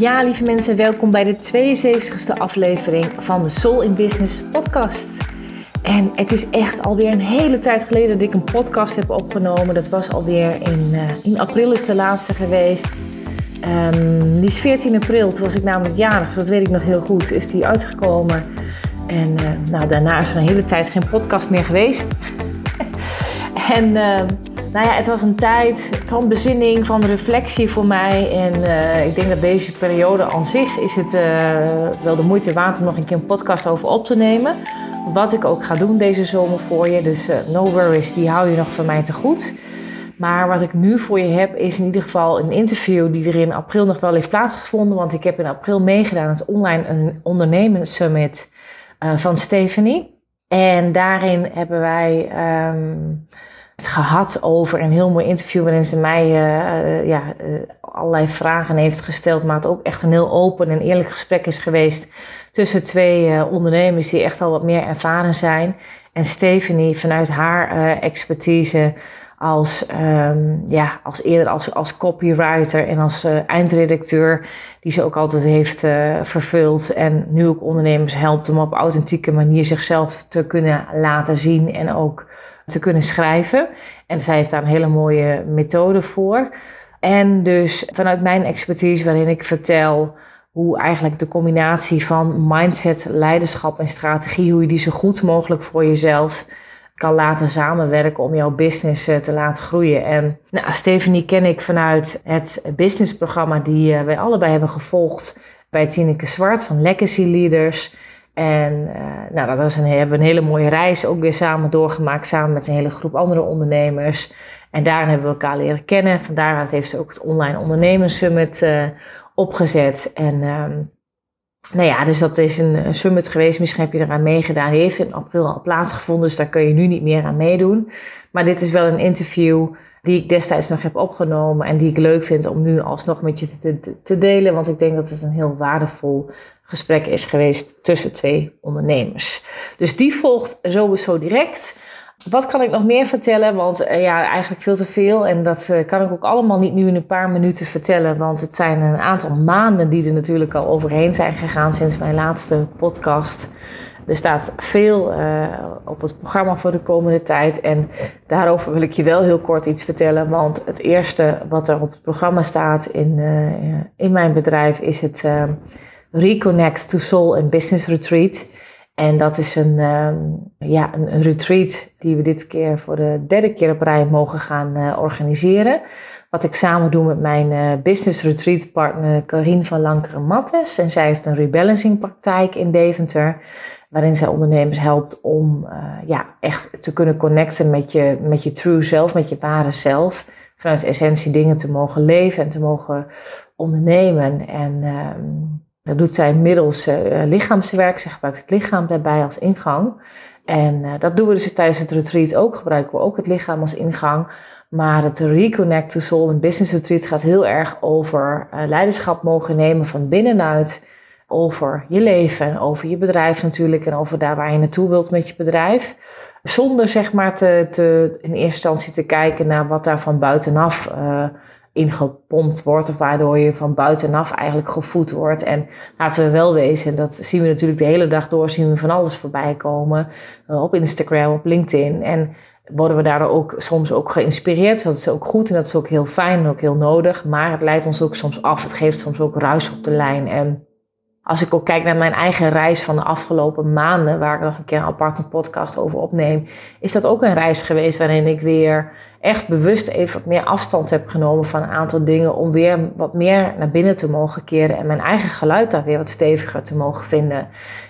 Ja, lieve mensen, welkom bij de 72e aflevering van de Soul in Business podcast. En het is echt alweer een hele tijd geleden dat ik een podcast heb opgenomen. Dat was alweer in april is de laatste geweest. Die is 14 april, toen was ik namelijk jarig, dus dat weet ik nog heel goed, is die uitgekomen. En daarna is er een hele tijd geen podcast meer geweest. En het was een tijd van bezinning, van reflectie voor mij. En ik denk dat deze periode aan zich is het wel de moeite waard om nog een keer een podcast over op te nemen. Wat ik ook ga doen deze zomer voor je. Dus no worries, die hou je nog van mij te goed. Maar wat ik nu voor je heb is in ieder geval een interview die er in april nog wel heeft plaatsgevonden. Want ik heb in april meegedaan aan het Online Ondernemers Summit van Stephanie. En daarin hebben wij het gehad over een heel mooi interview waarin ze mij allerlei vragen heeft gesteld. Maar het ook echt een heel open en eerlijk gesprek is geweest tussen twee ondernemers die echt al wat meer ervaren zijn. En Stephanie vanuit haar expertise als copywriter en als eindredacteur, die ze ook altijd heeft vervuld en nu ook ondernemers helpt om op authentieke manier zichzelf te kunnen laten zien en ook te kunnen schrijven. En zij heeft daar een hele mooie methode voor. En dus vanuit mijn expertise waarin ik vertel hoe eigenlijk de combinatie van mindset, leiderschap en strategie, hoe je die zo goed mogelijk voor jezelf kan laten samenwerken om jouw business te laten groeien. En Stephanie ken ik vanuit het businessprogramma die wij allebei hebben gevolgd bij Tineke Zwart van Legacy Leaders. En hebben een hele mooie reis ook weer samen doorgemaakt, samen met een hele groep andere ondernemers. En daarin hebben we elkaar leren kennen. Van daaruit heeft ze ook het Online Ondernemers Summit opgezet. En dus dat is een summit geweest. Misschien heb je eraan meegedaan. Die heeft in april al plaatsgevonden, dus daar kun je nu niet meer aan meedoen. Maar dit is wel een interview die ik destijds nog heb opgenomen en die ik leuk vind om nu alsnog met je te delen. Want ik denk dat het een heel waardevol gesprek is geweest tussen twee ondernemers. Dus die volgt sowieso direct. Wat kan ik nog meer vertellen? Want eigenlijk veel te veel. En dat kan ik ook allemaal niet nu in een paar minuten vertellen. Want het zijn een aantal maanden die er natuurlijk al overheen zijn gegaan sinds mijn laatste podcast. Er staat veel op het programma voor de komende tijd. En daarover wil ik je wel heel kort iets vertellen. Want het eerste wat er op het programma staat in mijn bedrijf is het Reconnect to Soul and Business Retreat. En dat is een retreat die we dit keer voor de derde keer op rij mogen gaan organiseren. Wat ik samen doe met mijn business retreat partner Carien van Lankeren-Mattes. En zij heeft een rebalancing praktijk in Deventer, waarin zij ondernemers helpt om echt te kunnen connecten met je true self, met je ware zelf. Vanuit essentie dingen te mogen leven en te mogen ondernemen. En dat doet zij middels lichaamswerk. Ze gebruikt het lichaam daarbij als ingang. En dat doen we dus tijdens het retreat ook. Gebruiken we ook het lichaam als ingang. Maar het Reconnect to Soul en Business Retreat gaat heel erg over leiderschap mogen nemen van binnenuit. Over je leven en over je bedrijf natuurlijk. En over daar waar je naartoe wilt met je bedrijf. Zonder in eerste instantie te kijken naar wat daar van buitenaf ingepompt wordt of waardoor je van buitenaf eigenlijk gevoed wordt. En laten we wel wezen, dat zien we natuurlijk de hele dag door, zien we van alles voorbij komen op Instagram, op LinkedIn. En worden we daardoor ook soms ook geïnspireerd. Dat is ook goed en dat is ook heel fijn en ook heel nodig. Maar het leidt ons ook soms af. Het geeft soms ook ruis op de lijn. En als ik ook kijk naar mijn eigen reis van de afgelopen maanden, waar ik nog een keer een aparte podcast over opneem, is dat ook een reis geweest waarin ik weer echt bewust even wat meer afstand heb genomen van een aantal dingen om weer wat meer naar binnen te mogen keren en mijn eigen geluid daar weer wat steviger te mogen vinden.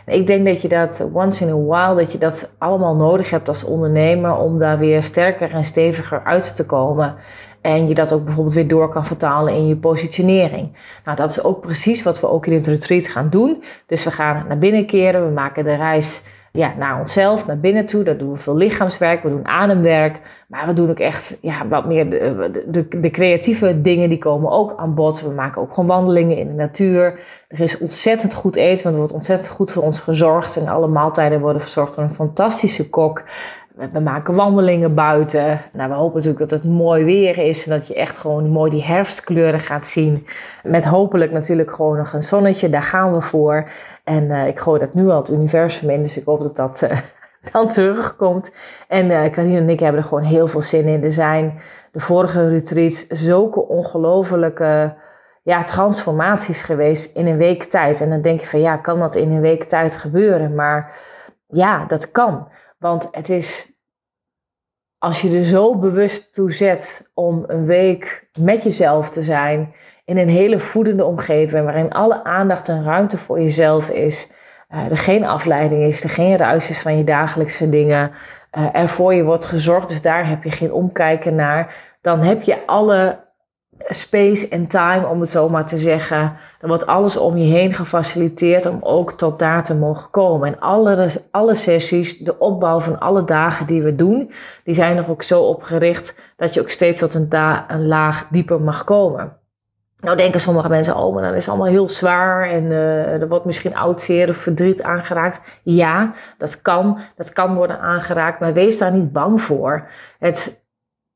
En ik denk dat je dat once in a while, dat je dat allemaal nodig hebt als ondernemer om daar weer sterker en steviger uit te komen. En je dat ook bijvoorbeeld weer door kan vertalen in je positionering. Nou, dat is ook precies wat we ook in het retreat gaan doen. Dus we gaan naar binnen keren. We maken de reis naar onszelf, naar binnen toe. Dat doen we veel lichaamswerk, we doen ademwerk. Maar we doen ook echt wat meer de creatieve dingen, die komen ook aan bod. We maken ook gewoon wandelingen in de natuur. Er is ontzettend goed eten, want er wordt ontzettend goed voor ons gezorgd. En alle maaltijden worden verzorgd door een fantastische kok. We maken wandelingen buiten. Nou, we hopen natuurlijk dat het mooi weer is en dat je echt gewoon mooi die herfstkleuren gaat zien. Met hopelijk natuurlijk gewoon nog een zonnetje, daar gaan we voor. En ik gooi dat nu al het universum in, dus ik hoop dat dat dan terugkomt. En Carien en ik hebben er gewoon heel veel zin in. Er zijn de vorige retreats zulke ongelofelijke transformaties geweest in een week tijd. En dan denk je van ja, kan dat in een week tijd gebeuren? Maar ja, dat kan. Want het is, als je er zo bewust toe zet om een week met jezelf te zijn, in een hele voedende omgeving, waarin alle aandacht en ruimte voor jezelf is, er geen afleiding is, er geen ruis is van je dagelijkse dingen, er voor je wordt gezorgd, dus daar heb je geen omkijken naar, dan heb je alle space en time, om het zo maar te zeggen. Dan wordt alles om je heen gefaciliteerd om ook tot daar te mogen komen. En alle sessies, de opbouw van alle dagen die we doen, die zijn er ook zo op gericht dat je ook steeds tot een laag dieper mag komen. Nou denken sommige mensen, oh, maar dat is allemaal heel zwaar en er wordt misschien oud zeer of verdriet aangeraakt. Ja, dat kan worden aangeraakt, maar wees daar niet bang voor. Het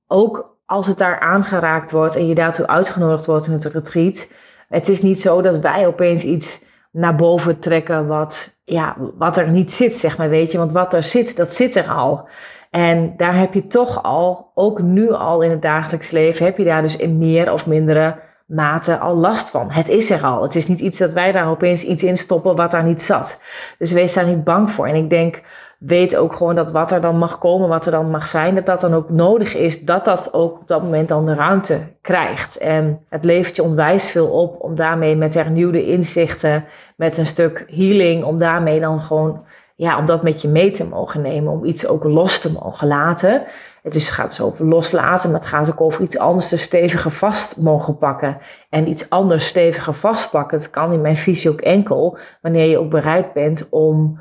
ook als het daar aangeraakt wordt en je daartoe uitgenodigd wordt in het retreat. Het is niet zo dat wij opeens iets naar boven trekken wat er niet zit, zeg maar, weet je. Want wat er zit, dat zit er al. En daar heb je toch al, ook nu al in het dagelijks leven, heb je daar dus in meer of mindere mate al last van. Het is er al. Het is niet iets dat wij daar opeens iets in stoppen wat daar niet zat. Dus wees daar niet bang voor. En ik denk, weet ook gewoon dat wat er dan mag komen, wat er dan mag zijn, dat dat dan ook nodig is, dat dat ook op dat moment dan de ruimte krijgt. En het levert je onwijs veel op om daarmee met hernieuwde inzichten, met een stuk healing, om daarmee dan gewoon, om dat met je mee te mogen nemen, om iets ook los te mogen laten. Dus het gaat zo over loslaten, maar het gaat ook over iets anders te steviger vast mogen pakken. En iets anders steviger vastpakken, dat kan in mijn visie ook enkel wanneer je ook bereid bent om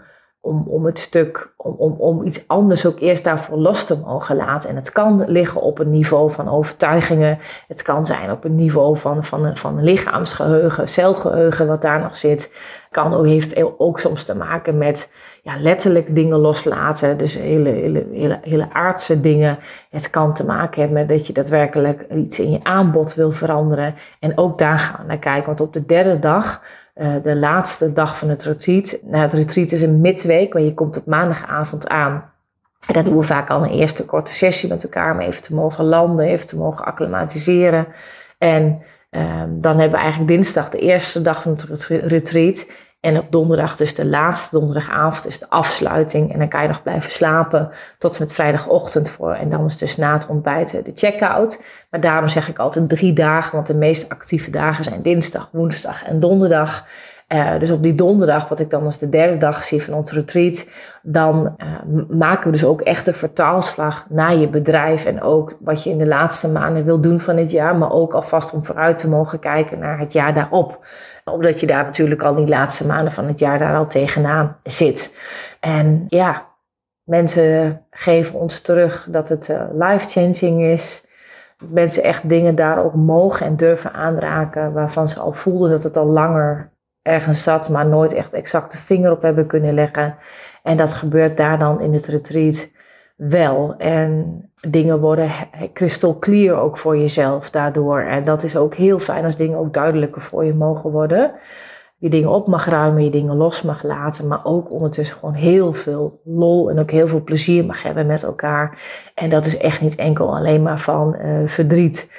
iets anders ook eerst daarvoor los te mogen laten. En het kan liggen op een niveau van overtuigingen. Het kan zijn op een niveau van lichaamsgeheugen, celgeheugen wat daar nog zit. Heeft ook soms te maken met letterlijk dingen loslaten. Dus hele aardse dingen. Het kan te maken hebben met dat je daadwerkelijk iets in je aanbod wil veranderen. En ook daar gaan we naar kijken. Want op de derde dag, de laatste dag van het retreat. Nou, het retreat is een midweek, maar je komt op maandagavond aan. En dat doen we vaak al een eerste korte sessie met elkaar om even te mogen landen, even te mogen acclimatiseren. En dan hebben we eigenlijk dinsdag de eerste dag van het retreat. En op donderdag, dus de laatste donderdagavond, is de afsluiting. En dan kan je nog blijven slapen tot en met vrijdagochtend voor. En dan is dus na het ontbijt de check-out. Maar daarom zeg ik altijd 3 dagen, want de meest actieve dagen zijn dinsdag, woensdag en donderdag. Dus op die donderdag, wat ik dan als de derde dag zie van ons retreat, dan maken we dus ook echt de vertaalslag naar je bedrijf en ook wat je in de laatste maanden wil doen van dit jaar, maar ook alvast om vooruit te mogen kijken naar het jaar daarop. Omdat je daar natuurlijk al die laatste maanden van het jaar daar al tegenaan zit. En ja, mensen geven ons terug dat het life-changing is. Dat mensen echt dingen daar ook mogen en durven aanraken waarvan ze al voelden dat het al langer ergens zat, maar nooit echt exact de vinger op hebben kunnen leggen. En dat gebeurt daar dan in het retreat wel. En dingen worden kristalclear ook voor jezelf daardoor. En dat is ook heel fijn als dingen ook duidelijker voor je mogen worden. Je dingen op mag ruimen, je dingen los mag laten. Maar ook ondertussen gewoon heel veel lol en ook heel veel plezier mag hebben met elkaar. En dat is echt niet enkel alleen maar van verdriet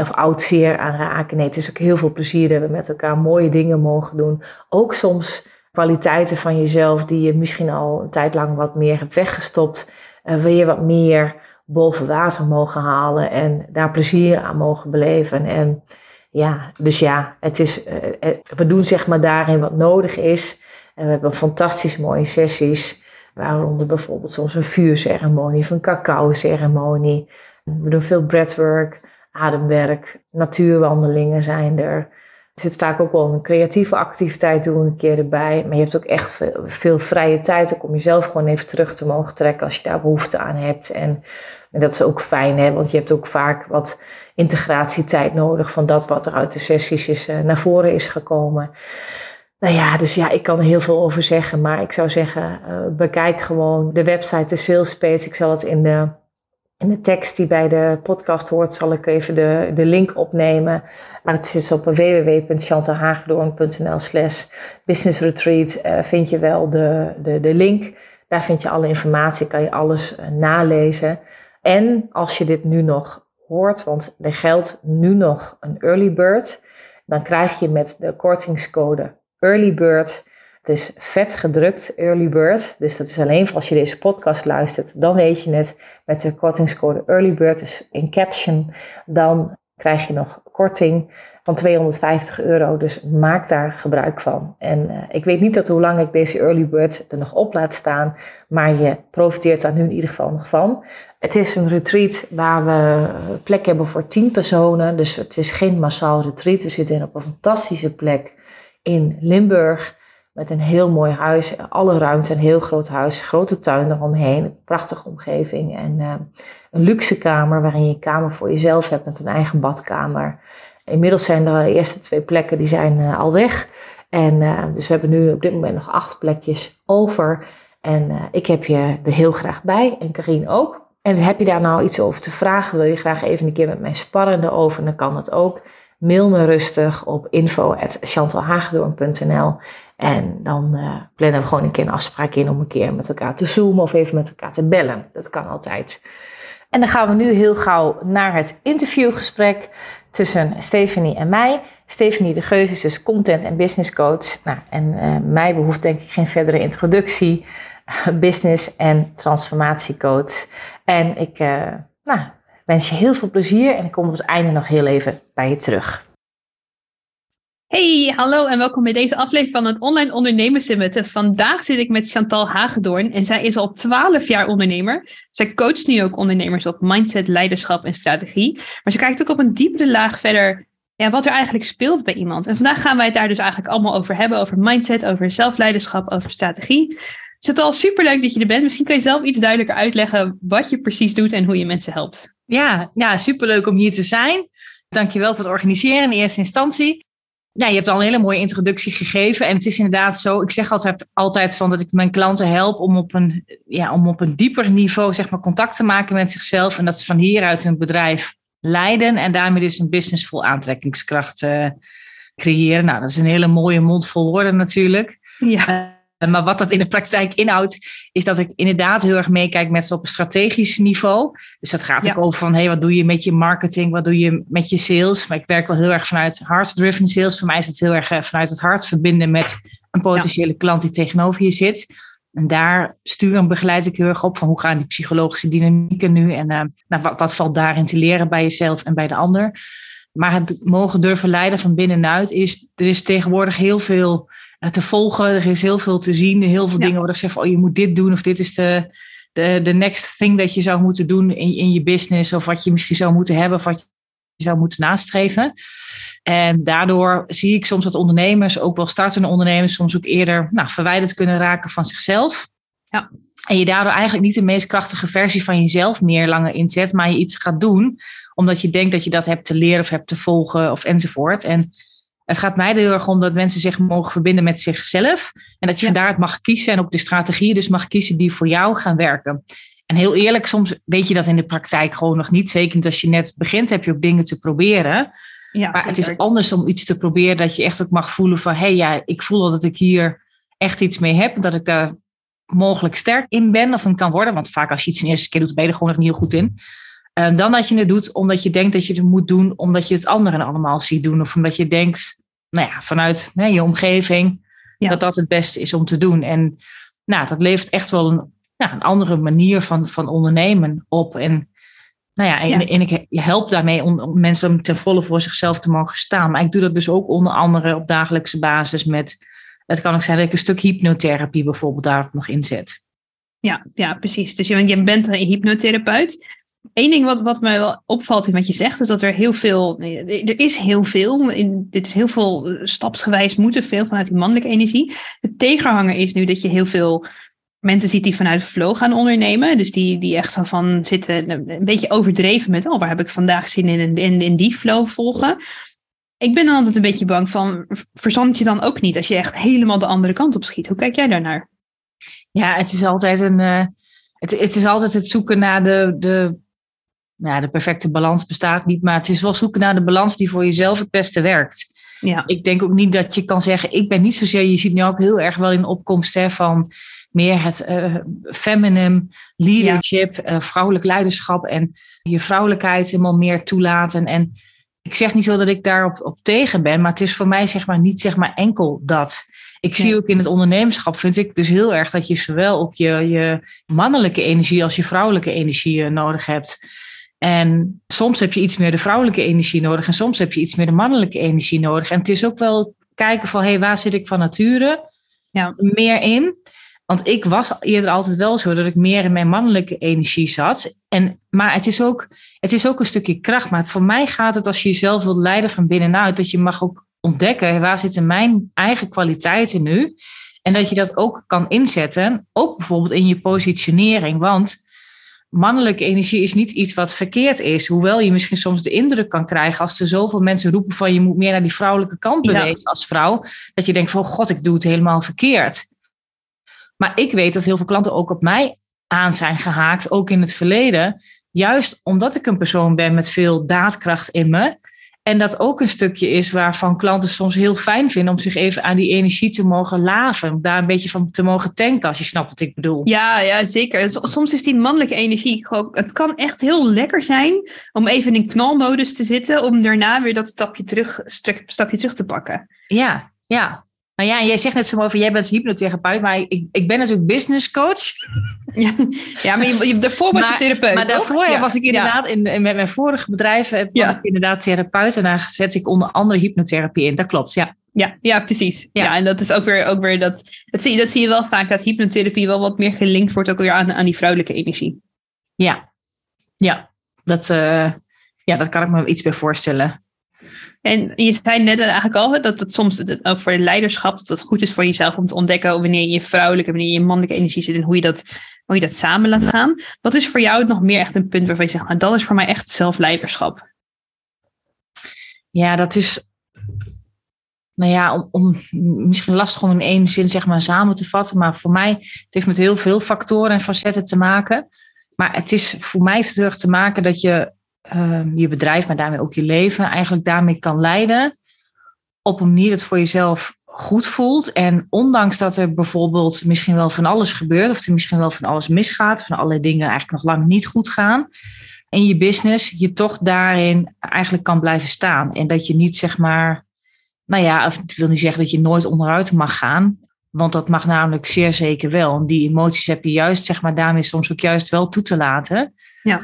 of oud zeer aanraken. Nee, het is ook heel veel plezier hebben met elkaar. Mooie dingen mogen doen. Ook soms kwaliteiten van jezelf die je misschien al een tijd lang wat meer hebt weggestopt. Weer wat meer boven water mogen halen en daar plezier aan mogen beleven. En het is, we doen zeg maar daarin wat nodig is. En we hebben fantastisch mooie sessies, waaronder bijvoorbeeld soms een vuurceremonie of een cacao-ceremonie. We doen veel breathwork, ademwerk, natuurwandelingen zijn er. Er zit vaak ook wel een creatieve activiteit doen een keer erbij. Maar je hebt ook echt veel vrije tijd. Ook om jezelf gewoon even terug te mogen trekken als je daar behoefte aan hebt. En dat is ook fijn, hè? Want je hebt ook vaak wat integratietijd nodig van dat wat er uit de sessies naar voren is gekomen. Nou ja, dus ja, ik kan er heel veel over zeggen. Maar ik zou zeggen, bekijk gewoon de website, de sales page. Ik zal het in de tekst die bij de podcast hoort, zal ik even de link opnemen. Maar het is op www.chanthalhagedoorn.nl/businessretreat. Vind je wel de link. Daar vind je alle informatie, kan je alles nalezen. En als je dit nu nog hoort, want er geldt nu nog een early bird, dan krijg je met de kortingscode early bird, het is vet gedrukt early bird, dus dat is alleen voor als je deze podcast luistert, dan weet je het, met de kortingscode early bird, dus in caption, dan krijg je nog korting van €250, dus maak daar gebruik van. En ik weet niet hoe lang ik deze early bird er nog op laat staan, maar je profiteert daar nu in ieder geval nog van. Het is een retreat waar we plek hebben voor 10 personen, dus het is geen massaal retreat. We zitten op een fantastische plek in Limburg met een heel mooi huis, alle ruimte, een heel groot huis, grote tuin eromheen, een prachtige omgeving en een luxe kamer waarin je een kamer voor jezelf hebt met een eigen badkamer. Inmiddels zijn de eerste 2 plekken die zijn al weg. En dus we hebben nu op dit moment nog 8 plekjes over. En ik heb je er heel graag bij en Carien ook. En heb je daar nou iets over te vragen? Wil je graag even een keer met mij sparren erover? Dan kan dat ook. Mail me rustig op info@chanthalhagedoorn.nl. En dan plannen we gewoon een keer een afspraak in om een keer met elkaar te zoomen of even met elkaar te bellen. Dat kan altijd. En dan gaan we nu heel gauw naar het interviewgesprek tussen Stephanie en mij. Stephanie de Geus is dus content- en businesscoach. Nou, en mij behoeft denk ik geen verdere introductie. Business- en transformatiecoach. En ik wens je heel veel plezier en ik kom op het einde nog heel even bij je terug. Hey, hallo en welkom bij deze aflevering van het Online Ondernemers Summit. Vandaag zit ik met Chantal Hagedoorn en zij is al 12 jaar ondernemer. Zij coacht nu ook ondernemers op mindset, leiderschap en strategie. Maar ze kijkt ook op een diepere laag verder wat er eigenlijk speelt bij iemand. En vandaag gaan wij het daar dus eigenlijk allemaal over hebben. Over mindset, over zelfleiderschap, over strategie. Chantal, superleuk dat je er bent. Misschien kan je zelf iets duidelijker uitleggen wat je precies doet en hoe je mensen helpt. Ja, superleuk om hier te zijn. Dankjewel voor het organiseren in eerste instantie. Ja, je hebt al een hele mooie introductie gegeven. En het is inderdaad zo, ik zeg altijd van dat ik mijn klanten help om op een dieper niveau zeg maar, contact te maken met zichzelf. En dat ze van hieruit hun bedrijf leiden. En daarmee dus een business vol aantrekkingskracht creëren. Nou, dat is een hele mooie mond vol woorden natuurlijk. Ja. Maar wat dat in de praktijk inhoudt, is dat ik inderdaad heel erg meekijk met ze op een strategisch niveau. Dus dat gaat ook over van, wat doe je met je marketing? Wat doe je met je sales? Maar ik werk wel heel erg vanuit heart-driven sales. Voor mij is het heel erg vanuit het hart verbinden met een potentiële klant die tegenover je zit. En daar stuur en begeleid ik heel erg op van hoe gaan die psychologische dynamieken nu? En wat valt daarin te leren bij jezelf en bij de ander? Maar het mogen durven leiden van binnenuit is, er is tegenwoordig heel veel te volgen, er is heel veel te zien, heel veel dingen waar ik zeg van, je moet dit doen of dit is de next thing dat je zou moeten doen in je business of wat je misschien zou moeten hebben of wat je zou moeten nastreven. En daardoor zie ik soms dat ondernemers, ook wel startende ondernemers, soms ook eerder verwijderd kunnen raken van zichzelf. Ja. En je daardoor eigenlijk niet de meest krachtige versie van jezelf meer langer inzet, maar je iets gaat doen omdat je denkt dat je dat hebt te leren of hebt te volgen of enzovoort. En het gaat mij er heel erg om dat mensen zich mogen verbinden met zichzelf. En dat je vandaar het mag kiezen en ook de strategieën dus mag kiezen die voor jou gaan werken. En heel eerlijk, soms weet je dat in de praktijk gewoon nog niet. Zeker niet als je net begint, heb je ook dingen te proberen. Ja, maar zeker. Het is anders om iets te proberen dat je echt ook mag voelen van... ik voel wel dat ik hier echt iets mee heb. Dat ik daar mogelijk sterk in ben of in kan worden. Want vaak als je iets een eerste keer doet, ben je er gewoon nog niet heel goed in. Dan dat je het doet omdat je denkt dat je het moet doen, omdat je het anderen allemaal ziet doen. Of omdat je denkt, vanuit je omgeving, dat het beste is om te doen. En dat levert echt wel een andere manier van ondernemen op. En, ik help daarmee om mensen ten volle voor zichzelf te mogen staan. Maar ik doe dat dus ook onder andere op dagelijkse basis met... Het kan ook zijn dat ik een stuk hypnotherapie bijvoorbeeld daar nog in zet. Ja, precies. Dus je bent een hypnotherapeut... Eén ding wat mij wel opvalt in wat je zegt, is dat er is heel veel. Dit is heel veel stapsgewijs moeten, veel vanuit die mannelijke energie. De tegenhanger is nu dat je heel veel mensen ziet die vanuit flow gaan ondernemen. Dus die echt zo van zitten, een beetje overdreven met, waar heb ik vandaag zin in die flow volgen. Ik ben dan altijd een beetje bang van, verzand je dan ook niet als je echt helemaal de andere kant op schiet? Hoe kijk jij daarnaar? Ja, het is altijd het zoeken naar de perfecte balans bestaat niet, maar het is wel zoeken naar de balans die voor jezelf het beste werkt. Ja. Ik denk ook niet dat je kan zeggen, ik ben niet zozeer, je ziet nu ook heel erg wel in opkomst van meer het feminine leadership, ja. Vrouwelijk leiderschap en je vrouwelijkheid helemaal meer toelaten. En ik zeg niet zo dat ik daarop tegen ben, maar het is voor mij niet enkel dat. Ik zie ook in het ondernemerschap, vind ik dus heel erg dat je zowel op je mannelijke energie als je vrouwelijke energie nodig hebt. En soms heb je iets meer de vrouwelijke energie nodig en soms heb je iets meer de mannelijke energie nodig. En het is ook wel kijken van, waar zit ik van nature meer in? Want ik was eerder altijd wel zo dat ik meer in mijn mannelijke energie zat. Maar het is ook een stukje kracht. Maar voor mij gaat het, als je jezelf wilt leiden van binnenuit, dat je mag ook ontdekken, waar zitten mijn eigen kwaliteiten nu? En dat je dat ook kan inzetten, ook bijvoorbeeld in je positionering. Want mannelijke energie is niet iets wat verkeerd is. Hoewel je misschien soms de indruk kan krijgen, als er zoveel mensen roepen van, je moet meer naar die vrouwelijke kant bewegen als vrouw, dat je denkt van, god, ik doe het helemaal verkeerd. Maar ik weet dat heel veel klanten ook op mij aan zijn gehaakt, ook in het verleden. Juist omdat ik een persoon ben met veel daadkracht in me. En dat ook een stukje is waarvan klanten soms heel fijn vinden om zich even aan die energie te mogen laven. Daar een beetje van te mogen tanken, als je snapt wat ik bedoel. Ja, zeker. Soms is die mannelijke energie gewoon, het kan echt heel lekker zijn om even in knalmodus te zitten, om daarna weer dat stapje terug te pakken. Ja. Nou ja, en jij zegt net zo mooi van, jij bent hypnotherapeut, maar ik ben natuurlijk business coach. Ja, maar daarvoor was je therapeut, maar daarvoor was ik inderdaad, met mijn vorige bedrijf was ik inderdaad therapeut. En daar zet ik onder andere hypnotherapie in, dat klopt, ja. Ja, precies. Ja. Ja, en dat is ook weer dat zie je wel vaak, dat hypnotherapie wel wat meer gelinkt wordt ook weer aan die vrouwelijke energie. Ja. Dat kan ik me iets bij voorstellen. En je zei net eigenlijk al dat het soms voor het leiderschap dat het goed is voor jezelf om te ontdekken wanneer je vrouwelijke, wanneer je mannelijke energie zit en hoe je dat samen laat gaan. Wat is voor jou nog meer echt een punt waarvan je zegt, nou, dat is voor mij echt zelfleiderschap? Ja, dat is om misschien lastig om in één zin samen te vatten, maar voor mij, het heeft met heel veel factoren en facetten te maken. Maar het is voor mij terug te maken dat je bedrijf, maar daarmee ook je leven, eigenlijk daarmee kan leiden op een manier dat voor jezelf goed voelt. En ondanks dat er bijvoorbeeld misschien wel van alles gebeurt, of er misschien wel van alles misgaat, van allerlei dingen eigenlijk nog lang niet goed gaan, in je business je toch daarin eigenlijk kan blijven staan. En dat je niet ik wil niet zeggen dat je nooit onderuit mag gaan, want dat mag namelijk zeer zeker wel. En die emoties heb je juist daarmee soms ook juist wel toe te laten. Ja.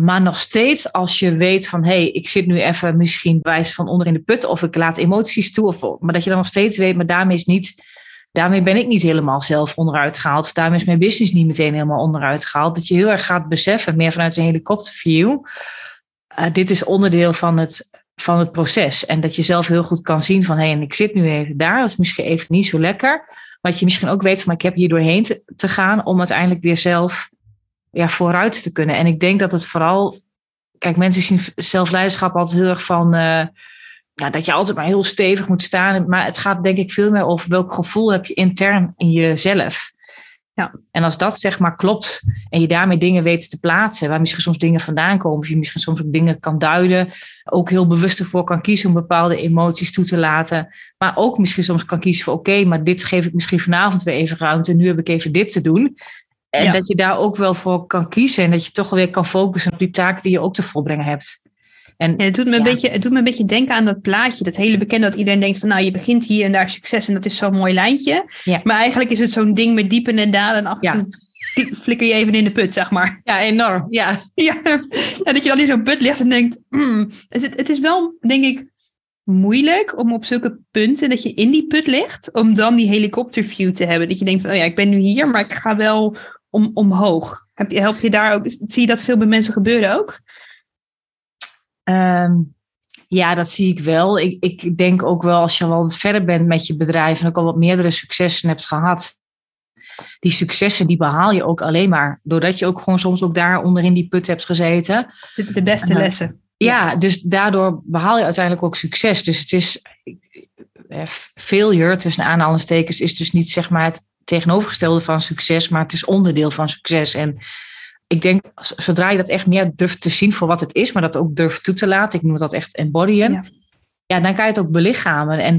Maar nog steeds, als je weet van, ik zit nu even misschien wijs van onder in de put, of ik laat emoties toe. Maar dat je dan nog steeds weet, maar daarmee ben ik niet helemaal zelf onderuit gehaald. Of daarmee is mijn business niet meteen helemaal onderuit gehaald. Dat je heel erg gaat beseffen, meer vanuit een helikopterview, dit is onderdeel van het proces. En dat je zelf heel goed kan zien van, en ik zit nu even daar. Dat is misschien even niet zo lekker. Maar dat je misschien ook weet van, ik heb hier doorheen te gaan om uiteindelijk weer zelf vooruit te kunnen. En ik denk dat het vooral, kijk, mensen zien zelfleiderschap altijd heel erg van, dat je altijd maar heel stevig moet staan. Maar het gaat denk ik veel meer over welk gevoel heb je intern in jezelf. Ja. En als dat klopt en je daarmee dingen weet te plaatsen, waar misschien soms dingen vandaan komen, of je misschien soms ook dingen kan duiden, ook heel bewust ervoor kan kiezen om bepaalde emoties toe te laten, maar ook misschien soms kan kiezen voor maar dit geef ik misschien vanavond weer even ruimte, nu heb ik even dit te doen. En dat je daar ook wel voor kan kiezen. En dat je toch weer kan focussen op die taken die je ook te volbrengen hebt. En het doet me een beetje denken aan dat plaatje. Dat hele bekende dat iedereen denkt van, je begint hier en daar succes. En dat is zo'n mooi lijntje. Ja. Maar eigenlijk is het zo'n ding met diepen en dalen. En af en toe flikker je even in de put, Ja, enorm. Ja. En dat je dan in zo'n put ligt en denkt, het is wel, denk ik, moeilijk om op zulke punten dat je in die put ligt, om dan die helikopterview te hebben. Dat je denkt van, ik ben nu hier, maar ik ga wel omhoog. Help je daar ook? Zie je dat veel bij mensen gebeuren ook? Ja, dat zie ik wel. Ik denk ook wel, als je wel wat verder bent met je bedrijf en ook al wat meerdere successen hebt gehad, die successen die behaal je ook alleen maar doordat je ook gewoon soms ook daar onderin die put hebt gezeten. De beste lessen. Ja, dus daardoor behaal je uiteindelijk ook succes. Dus het is failure, tussen aanhalingstekens, is dus niet zeg maar het tegenovergestelde van succes, maar het is onderdeel van succes. En ik denk, zodra je dat echt meer durft te zien voor wat het is, maar dat ook durft toe te laten, ik noem dat echt embodyen, ja dan kan je het ook belichamen. En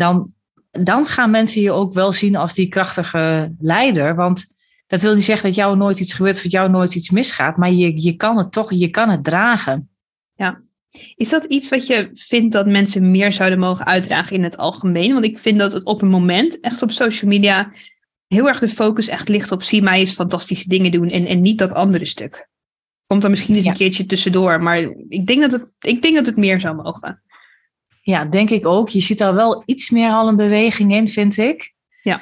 dan gaan mensen je ook wel zien als die krachtige leider, want dat wil niet zeggen dat jou nooit iets gebeurt of dat jou nooit iets misgaat, maar je kan het toch, je kan het dragen. Ja. Is dat iets wat je vindt dat mensen meer zouden mogen uitdragen in het algemeen? Want ik vind dat het op een moment, echt op social media, heel erg de focus echt ligt op zie mij eens fantastische dingen doen en niet dat andere stuk. Komt dan misschien eens een keertje tussendoor, maar ik denk dat het meer zou mogen. Ja, denk ik ook. Je ziet daar wel iets meer al een beweging in, vind ik. Ja.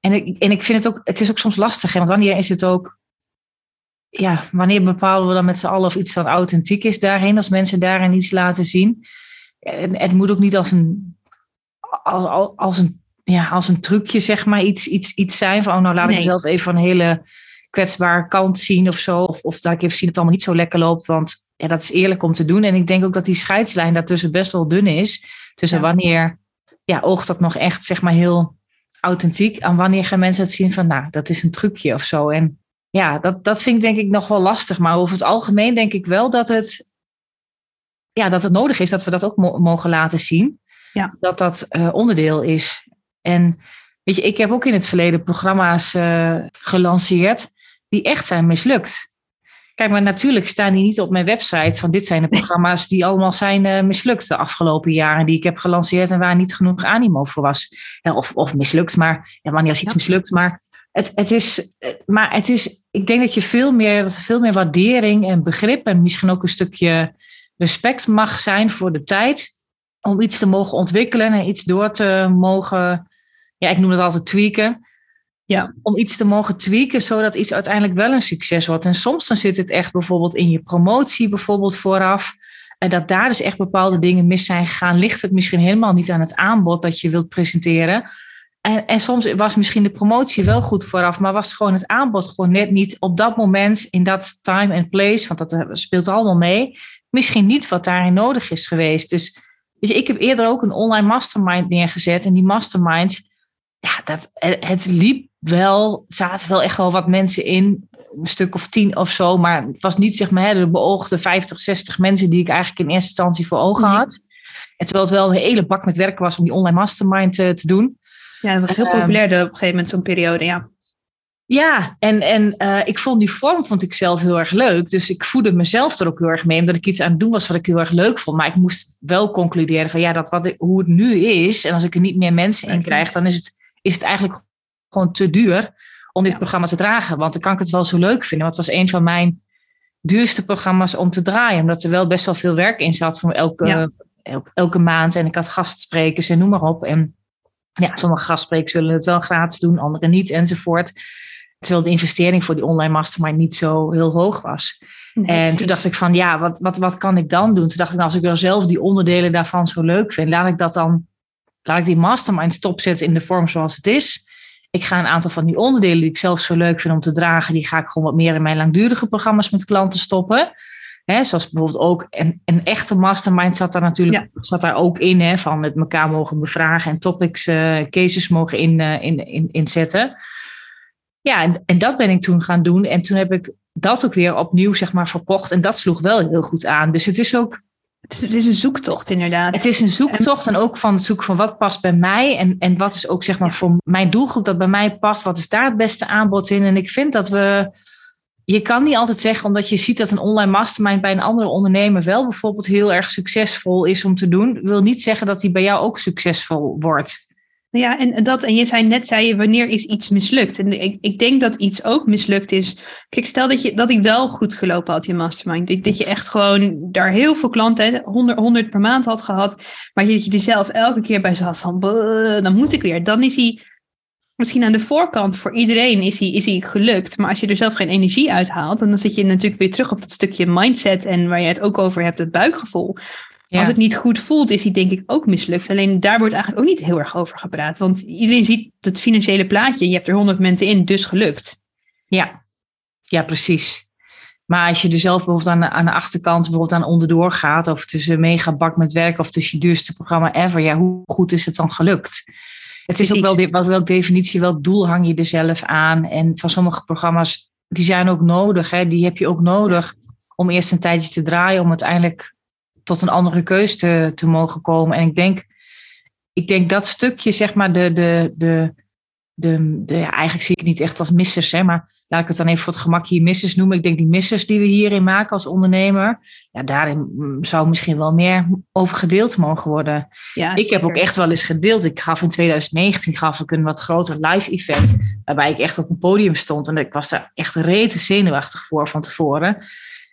En ik vind het ook, het is ook soms lastig, hè? Want wanneer is het ook... Ja, wanneer bepalen we dan met z'n allen of iets dan authentiek is daarin, als mensen daarin iets laten zien? En het moet ook niet als als een trucje, zeg maar, iets zijn van, oh, nou laat ik mezelf even een hele kwetsbare kant zien of zo. Of laat ik even zien dat het allemaal niet zo lekker loopt, want ja, dat is eerlijk om te doen. En ik denk ook dat die scheidslijn daartussen best wel dun is. Tussen wanneer, ja, oogt dat nog echt, zeg maar, heel authentiek? En wanneer gaan mensen het zien van, nou, dat is een trucje of zo? En ja, dat vind ik denk ik nog wel lastig. Maar over het algemeen denk ik wel dat het nodig is dat we dat ook mogen laten zien. Ja. Dat onderdeel is. En weet je, ik heb ook in het verleden programma's gelanceerd die echt zijn mislukt. Kijk, maar natuurlijk staan die niet op mijn website van dit zijn de programma's die allemaal zijn mislukt de afgelopen jaren die ik heb gelanceerd en waar niet genoeg animo voor was. Of mislukt, maar ja, wanneer is iets mislukt, maar... Het is, ik denk dat je veel meer waardering en begrip en misschien ook een stukje respect mag zijn voor de tijd om iets te mogen ontwikkelen en iets door te mogen, ja, ik noem het altijd tweaken. Ja. Om iets te mogen tweaken, zodat iets uiteindelijk wel een succes wordt. En soms dan zit het echt bijvoorbeeld in je promotie bijvoorbeeld vooraf. En dat daar dus echt bepaalde dingen mis zijn gegaan, ligt het misschien helemaal niet aan het aanbod dat je wilt presenteren. En soms was misschien de promotie wel goed vooraf, maar was gewoon het aanbod gewoon net niet op dat moment, in dat time and place, want dat speelt allemaal mee, misschien niet wat daarin nodig is geweest. Dus weet je, ik heb eerder ook een online mastermind neergezet en die mastermind, ja, het liep wel, zaten wel echt wel wat mensen in, een stuk of 10 of zo, maar het was niet zeg maar de beoogde 50, 60 mensen die ik eigenlijk in eerste instantie voor ogen had. En terwijl het wel een hele bak met werk was om die online mastermind te doen. Ja, dat was heel populair op een gegeven moment, zo'n periode, ja. Ja, en ik vond die vorm vond ik zelf heel erg leuk. Dus ik voedde mezelf er ook heel erg mee, omdat ik iets aan het doen was wat ik heel erg leuk vond. Maar ik moest wel concluderen van ja, hoe het nu is. En als ik er niet meer mensen in krijg, dan is het eigenlijk gewoon te duur om dit programma te dragen. Want dan kan ik het wel zo leuk vinden. Want het was een van mijn duurste programma's om te draaien. Omdat er wel best wel veel werk in zat voor elke maand. En ik had gastsprekers en noem maar op. En ja, sommige gastsprekers willen het wel gratis doen, anderen niet, enzovoort. Terwijl de investering voor die online mastermind niet zo heel hoog was. Nee, en precies. Toen dacht ik van, ja, wat kan ik dan doen? Toen dacht ik, nou, als ik wel zelf die onderdelen daarvan zo leuk vind, laat ik die mastermind stopzetten in de vorm zoals het is. Ik ga een aantal van die onderdelen die ik zelf zo leuk vind om te dragen, die ga ik gewoon wat meer in mijn langdurige programma's met klanten stoppen. Hè, zoals bijvoorbeeld ook een echte mastermind zat daar natuurlijk zat daar ook in. Hè, van met elkaar mogen bevragen en topics, cases mogen inzetten. Ja, en dat ben ik toen gaan doen. En toen heb ik dat ook weer opnieuw zeg maar, verkocht. En dat sloeg wel heel goed aan. Dus het is ook... Het is een zoektocht inderdaad. Het is een zoektocht en ook van het zoeken van wat past bij mij. En wat is ook zeg maar, voor mijn doelgroep dat bij mij past. Wat is daar het beste aanbod in? En ik vind dat we... Je kan niet altijd zeggen, omdat je ziet dat een online mastermind bij een andere ondernemer wel bijvoorbeeld heel erg succesvol is om te doen. Wil niet zeggen dat die bij jou ook succesvol wordt. Ja, en je zei net, wanneer is iets mislukt? En ik denk dat iets ook mislukt is. Kijk, stel dat ik wel goed gelopen had in mastermind. Dat je echt gewoon daar heel veel klanten, 100 per maand had gehad. Maar dat je er zelf elke keer bij zat van, dan moet ik weer. Dan is hij... Misschien aan de voorkant voor iedereen is hij gelukt. Maar als je er zelf geen energie uithaalt, dan zit je natuurlijk weer terug op dat stukje mindset. En waar je het ook over hebt, het buikgevoel. Ja. Als het niet goed voelt, is die denk ik ook mislukt. Alleen daar wordt eigenlijk ook niet heel erg over gepraat. Want iedereen ziet het financiële plaatje. Je hebt er 100 mensen in, dus gelukt. Ja, precies. Maar als je er zelf bijvoorbeeld aan de achterkant bijvoorbeeld aan onderdoor gaat, of tussen mega bak met werk, of tussen je duurste programma ever, ja, hoe goed is het dan gelukt? Het is ook wel welke definitie, welk doel hang je er zelf aan? En van sommige programma's, die zijn ook nodig. Hè? Die heb je ook nodig om eerst een tijdje te draaien, om uiteindelijk tot een andere keuze te mogen komen. En ik denk dat stukje, zeg maar, ja, eigenlijk zie ik het niet echt als missers, hè, maar laat ik het dan even voor het gemak hier missers noemen. Ik denk die missers die we hierin maken als ondernemer, ja, daarin zou misschien wel meer over gedeeld mogen worden. Ja, ik heb ook echt wel eens gedeeld. Ik gaf in 2019 ik een wat groter live event, waarbij ik echt op een podium stond. En ik was daar echt rete zenuwachtig voor van tevoren.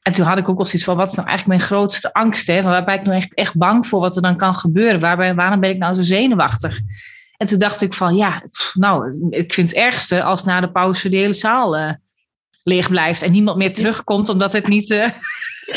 En toen had ik ook al zoiets van, wat is nou eigenlijk mijn grootste angst? Hè? Waar ben ik nou echt bang voor wat er dan kan gebeuren? Waarom ben ik nou zo zenuwachtig? En toen dacht ik van, ja, nou, ik vind het ergste als na de pauze de hele zaal leeg blijft en niemand meer terugkomt, omdat het niet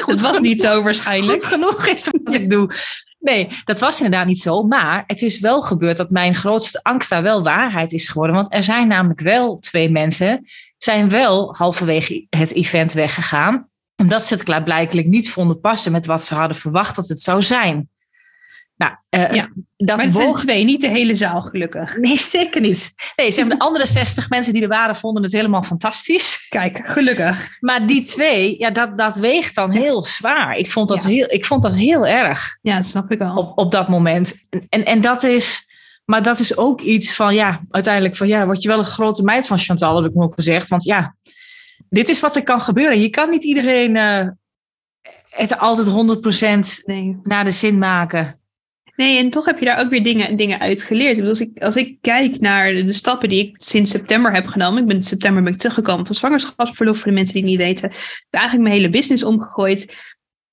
goed was, niet zo waarschijnlijk goed genoeg is wat ik doe. Nee, dat was inderdaad niet zo. Maar het is wel gebeurd dat mijn grootste angst daar wel waarheid is geworden. Want er zijn namelijk wel 2 mensen, zijn wel halverwege het event weggegaan, omdat ze het klaarblijkelijk niet vonden passen met wat ze hadden verwacht dat het zou zijn. Nou, maar het zijn 2, niet de hele zaal gelukkig. Nee, zeker niet. Nee, zeg maar, de andere 60 mensen die er waren vonden het helemaal fantastisch. Kijk, gelukkig. Maar die 2, ja, dat weegt dan heel zwaar. Ik vond dat heel erg. Ja, dat snap ik al. Op dat moment. En dat is... Maar dat is ook iets van, ja, uiteindelijk van, ja, word je wel een grote meid van, Chantal, heb ik me ook gezegd. Want ja, dit is wat er kan gebeuren. Je kan niet iedereen het altijd 100% naar de zin maken. Nee, en toch heb je daar ook weer dingen uit geleerd. Als ik kijk naar de stappen die ik sinds september heb genomen. Ik ben in september teruggekomen van zwangerschapsverlof, voor de mensen die het niet weten. Ik heb eigenlijk mijn hele business omgegooid.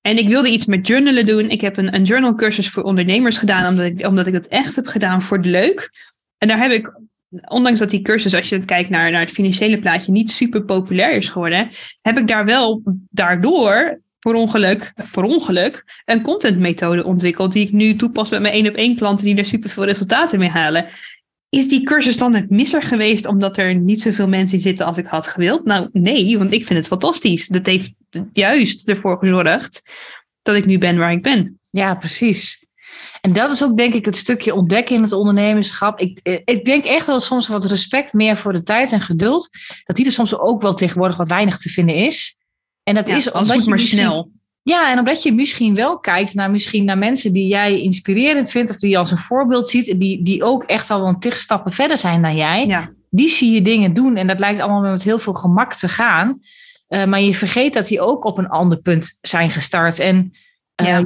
En ik wilde iets met journalen doen. Ik heb een journal cursus voor ondernemers gedaan, omdat ik dat echt heb gedaan voor de leuk. En daar heb ik, ondanks dat die cursus, als je kijkt naar het financiële plaatje, niet super populair is geworden, heb ik daar wel daardoor... per ongeluk een contentmethode ontwikkeld die ik nu toepas met mijn 1-op-1 klanten die er superveel resultaten mee halen. Is die cursus dan het misser geweest omdat er niet zoveel mensen in zitten als ik had gewild? Nou nee, want ik vind het fantastisch. Dat heeft juist ervoor gezorgd dat ik nu ben waar ik ben. Ja, precies. En dat is ook, denk ik, het stukje ontdekken in het ondernemerschap. Ik denk echt wel soms wat respect meer voor de tijd en geduld. Dat die er soms ook wel tegenwoordig wat weinig te vinden is. En dat is omdat je maar snel. Ja, en omdat je misschien wel kijkt naar mensen die jij inspirerend vindt, of die je als een voorbeeld ziet, en die ook echt al wel 10 stappen verder zijn dan jij. Ja. Die zie je dingen doen en dat lijkt allemaal met heel veel gemak te gaan. Maar je vergeet dat die ook op een ander punt zijn gestart. En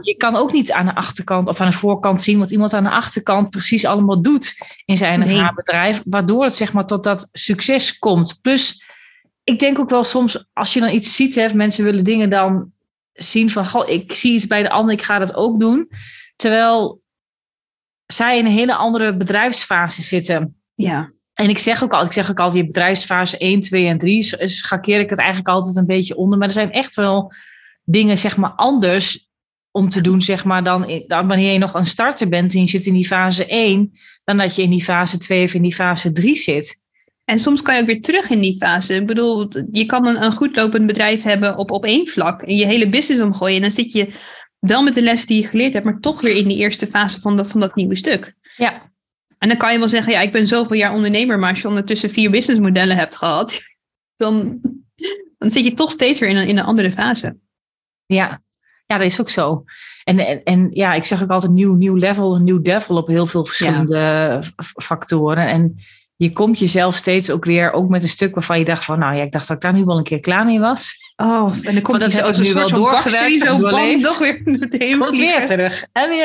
je kan ook niet aan de achterkant of aan de voorkant zien wat iemand aan de achterkant precies allemaal doet in zijn of haar bedrijf, waardoor het, zeg maar, tot dat succes komt. Plus, ik denk ook wel soms, als je dan iets ziet, hè, mensen willen dingen dan zien van, goh, ik zie iets bij de ander, ik ga dat ook doen. Terwijl zij in een hele andere bedrijfsfase zitten. Ja. En ik zeg ook altijd, je bedrijfsfase 1, 2 en 3, schakeer ik het eigenlijk altijd een beetje onder. Maar er zijn echt wel dingen, zeg maar, anders om te doen, zeg maar, dan wanneer je nog een starter bent en je zit in die fase 1, dan dat je in die fase 2 of in die fase 3 zit. En soms kan je ook weer terug in die fase. Ik bedoel, je kan een goedlopend bedrijf hebben op één vlak en je hele business omgooien. En dan zit je wel met de lessen die je geleerd hebt, maar toch weer in die eerste fase van dat nieuwe stuk. Ja. En dan kan je wel zeggen, ja, ik ben zoveel jaar ondernemer, maar als je ondertussen 4 businessmodellen hebt gehad, dan zit je toch steeds weer in een andere fase. Ja. Ja, dat is ook zo. En ja, ik zeg ook altijd nieuw level, nieuw devil op heel veel verschillende factoren. En je komt jezelf steeds ook weer, ook met een stuk waarvan je dacht van, nou ja, ik dacht dat ik daar nu wel een keer klaar mee was. Oh, en dan komt het ook nu wel doorgewerkt, zo bam, nog weer. Komt weer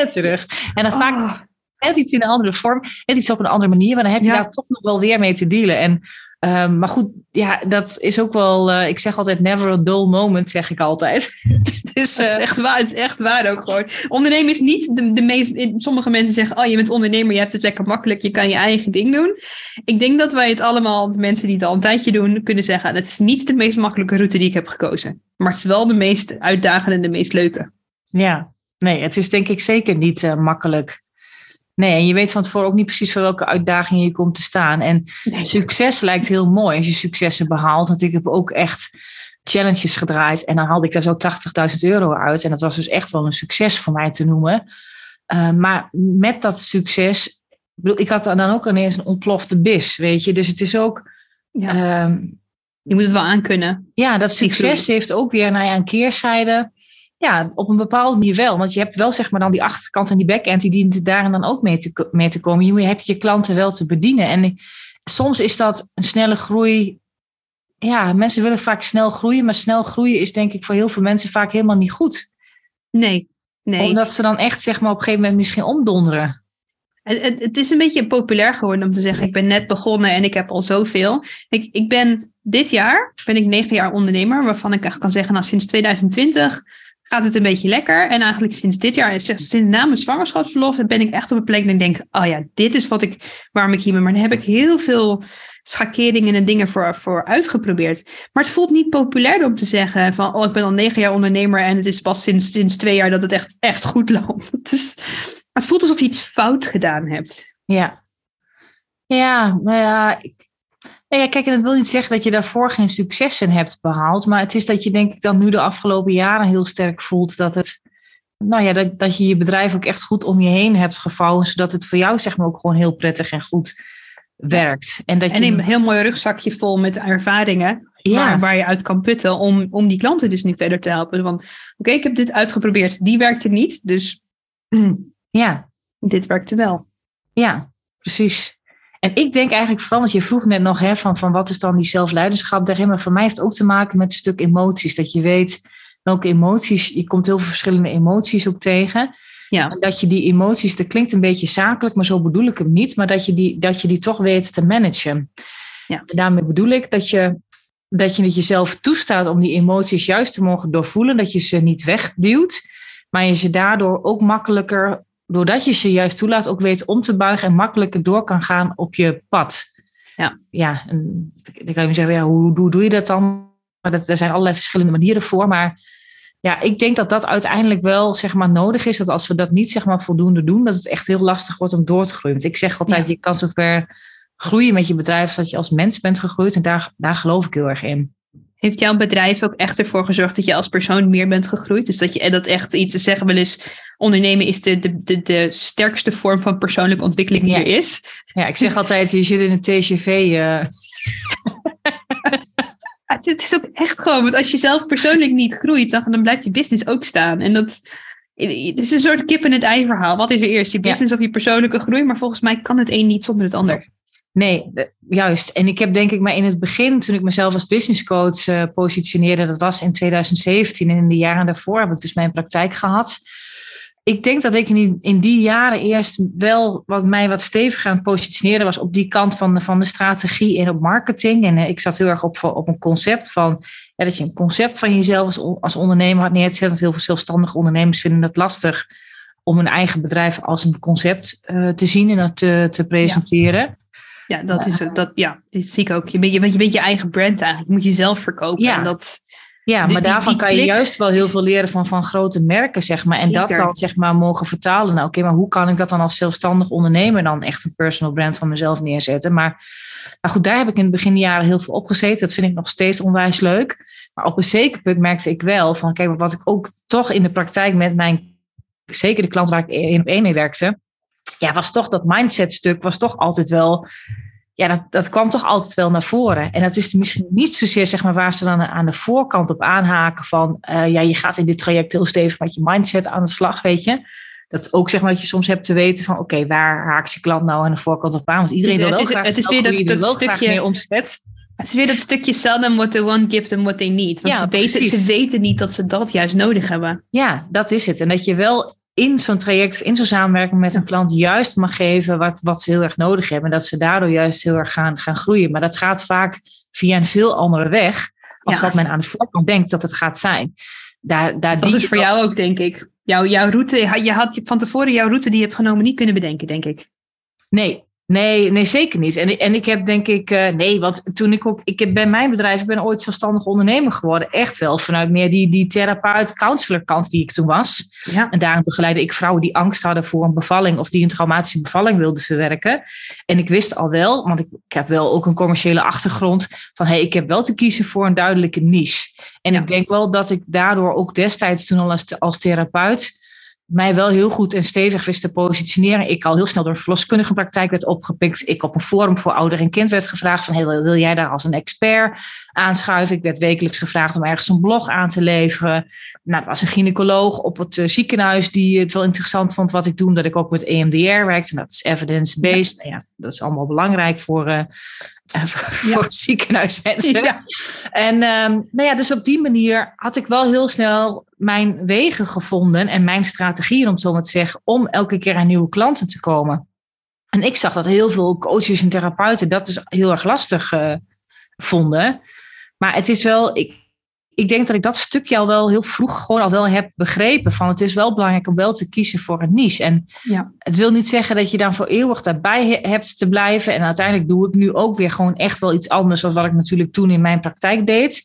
terug. En dan vaak net iets in een andere vorm, net iets op een andere manier, maar dan heb je daar toch nog wel weer mee te dealen. En, maar goed, ja, dat is ook wel, ik zeg altijd, never a dull moment, zeg ik altijd. Dus, dat is echt waar, het is echt waar ook gewoon. Ondernemen is niet de meest... Sommige mensen zeggen, oh, je bent ondernemer, je hebt het lekker makkelijk, je kan je eigen ding doen. Ik denk dat wij het allemaal, de mensen die het al een tijdje doen, kunnen zeggen, dat is niet de meest makkelijke route die ik heb gekozen. Maar het is wel de meest uitdagende en de meest leuke. Ja, nee, het is denk ik zeker niet makkelijk. Nee, en je weet van tevoren ook niet precies voor welke uitdagingen je komt te staan. En succes lijkt heel mooi als je successen behaalt. Want ik heb ook echt challenges gedraaid. En dan haalde ik daar zo €80.000 uit. En dat was dus echt wel een succes voor mij te noemen. Maar met dat succes... Ik had dan ook ineens een ontplofte bis, weet je. Dus het is ook... Ja. Je moet het wel aankunnen. Ja, dat succes heeft ook weer een keerzijde. Ja, op een bepaalde manier wel. Want je hebt wel zeg maar dan die achterkant en die back-end... die dient daar dan ook mee te komen. Je hebt je klanten wel te bedienen. En soms is dat een snelle groei... Ja, mensen willen vaak snel groeien. Maar snel groeien is denk ik voor heel veel mensen vaak helemaal niet goed. Nee. Omdat ze dan echt zeg maar op een gegeven moment misschien omdonderen. Het is een beetje populair geworden om te zeggen... ik ben net begonnen en ik heb al zoveel. Dit jaar ben ik 9 jaar ondernemer... waarvan ik eigenlijk kan zeggen... nou, sinds 2020 gaat het een beetje lekker. En eigenlijk sinds dit jaar... sinds na mijn zwangerschapsverlof... ben ik echt op een plek dat ik denk... oh ja, dit is waarom ik hier ben. Maar dan heb ik heel veel schakeringen en dingen voor uitgeprobeerd. Maar het voelt niet populair om te zeggen... van oh, ik ben al 9 jaar ondernemer... en het is pas sinds 2 jaar dat het echt goed loopt. Het is... Maar het voelt alsof je iets fout gedaan hebt. Ja, nou ja. Kijk, en dat wil niet zeggen dat je daarvoor geen successen hebt behaald. Maar het is dat je denk ik dan nu de afgelopen jaren heel sterk voelt dat het... Nou ja, dat je je bedrijf ook echt goed om je heen hebt gevouwen. Zodat het voor jou zeg maar ook gewoon heel prettig en goed werkt. En een heel mooi rugzakje vol met ervaringen... Ja. Waar je uit kan putten om die klanten dus nu verder te helpen. Want oké, ik heb dit uitgeprobeerd. Die werkte niet, dus... Ja, dit werkte wel. Ja, precies. En ik denk eigenlijk vooral, want je vroeg net nog van wat is dan die zelfleiderschap daarin. Maar voor mij heeft het ook te maken met een stuk emoties. Dat je weet welke emoties, je komt heel veel verschillende emoties ook tegen. Ja. En dat je die emoties, dat klinkt een beetje zakelijk, maar zo bedoel ik hem niet. Maar dat je die toch weet te managen. Ja. En daarmee bedoel ik dat je het jezelf toestaat om die emoties juist te mogen doorvoelen. Dat je ze niet wegduwt, maar je ze daardoor ook makkelijker... doordat je ze juist toelaat, ook weet om te buigen... en makkelijker door kan gaan op je pad. Ja, en dan kan je me zeggen, ja, hoe doe je dat dan? Maar er zijn allerlei verschillende manieren voor. Maar ja, ik denk dat dat uiteindelijk wel zeg maar, nodig is... dat als we dat niet zeg maar, voldoende doen... dat het echt heel lastig wordt om door te groeien. Want ik zeg altijd, je kan zover groeien met je bedrijf... als dat je als mens bent gegroeid. En daar geloof ik heel erg in. Heeft jouw bedrijf ook echt ervoor gezorgd... dat je als persoon meer bent gegroeid? Dus dat je dat echt iets te zeggen wel eens... Ondernemen is de sterkste vorm van persoonlijke ontwikkeling die er is. Ja, ik zeg altijd, je zit in een TGV. Het is ook echt gewoon, want als je zelf persoonlijk niet groeit, dan blijft je business ook staan. En het is een soort kip en het ei verhaal. Wat is er eerst, je business of je persoonlijke groei? Maar volgens mij kan het een niet zonder het ander. Nee, juist. En ik heb denk ik maar in het begin, toen ik mezelf als businesscoach positioneerde, dat was in 2017 en in de jaren daarvoor heb ik dus mijn praktijk gehad. Ik denk dat ik in die jaren eerst wel wat steviger aan het positioneren was op die kant van de strategie en op marketing. En ik zat heel erg op een concept van dat je een concept van jezelf als ondernemer had neerzet. Want heel veel zelfstandige ondernemers vinden het lastig om hun eigen bedrijf als een concept te zien en dat te presenteren. Ja, dat is ook, dat zie ik ook. Je bent je eigen brand eigenlijk, moet je zelf verkopen. Ja. En dat... Ja, maar daarvan kan je juist wel heel veel leren van grote merken, zeg maar. En zeker. Dat dan, zeg maar, mogen vertalen. Nou, oké, maar hoe kan ik dat dan als zelfstandig ondernemer dan echt een personal brand van mezelf neerzetten? Maar nou goed, daar heb ik in het begin jaren heel veel op gezeten. Dat vind ik nog steeds onwijs leuk. Maar op een zeker punt merkte ik wel van, kijk, wat ik ook toch in de praktijk met zeker de klant waar ik 1-op-1 mee werkte, ja, was toch dat mindsetstuk, was toch altijd wel... Ja, dat kwam toch altijd wel naar voren. En dat is misschien niet zozeer zeg maar, waar ze dan aan de voorkant op aanhaken van... je gaat in dit traject heel stevig met je mindset aan de slag, weet je. Dat is ook zeg maar dat je soms hebt te weten van... oké, waar haakt je klant nou aan de voorkant op aan? Want iedereen wil wel graag meer omzet. Het is weer dat stukje sell them what they want, give them what they need. Want ja, ze weten niet dat ze dat juist nodig hebben. Ja, dat is het. En dat je wel... in zo'n traject of in zo'n samenwerking met een klant juist mag geven wat ze heel erg nodig hebben. En dat ze daardoor juist heel erg gaan groeien. Maar dat gaat vaak via een veel andere weg als wat men aan de voorkant denkt dat het gaat zijn. Dat is het voor jou ook, denk ik. Jouw route, je had van tevoren jouw route die je hebt genomen niet kunnen bedenken, denk ik. Nee, Nee, zeker niet. En ik heb denk ik... want toen ik bij mijn bedrijf... Ik ben ooit zelfstandig ondernemer geworden. Echt wel vanuit meer die therapeut-counselor kant die ik toen was. Ja. En daarin begeleidde ik vrouwen die angst hadden voor een bevalling... of die een traumatische bevalling wilden verwerken. En ik wist al wel... want ik heb wel ook een commerciële achtergrond... van ik heb wel te kiezen voor een duidelijke niche. En ik denk wel dat ik daardoor ook destijds... toen al als therapeut... mij wel heel goed en stevig wist te positioneren. Ik al heel snel door een verloskundige praktijk werd opgepikt. Ik op een forum voor ouder en kind werd gevraagd van... wil jij daar als een expert aanschuiven? Ik werd wekelijks gevraagd om ergens een blog aan te leveren. Nou, er was een gynaecoloog op het ziekenhuis... die het wel interessant vond wat ik doe... omdat ik ook met EMDR werkte. En dat is evidence-based. Ja. Nou ja, dat is allemaal belangrijk voor ziekenhuismensen. Ja. En dus op die manier had ik wel heel snel... mijn wegen gevonden en mijn strategieën, om het zo maar te zeggen, om elke keer aan nieuwe klanten te komen. En ik zag dat heel veel coaches en therapeuten dat dus heel erg lastig vonden. Maar het is wel, ik denk dat ik dat stukje al wel heel vroeg gewoon al wel heb begrepen. Van het is wel belangrijk om wel te kiezen voor een niche. En het wil niet zeggen dat je dan voor eeuwig daarbij hebt te blijven. En uiteindelijk doe ik nu ook weer gewoon echt wel iets anders dan wat ik natuurlijk toen in mijn praktijk deed.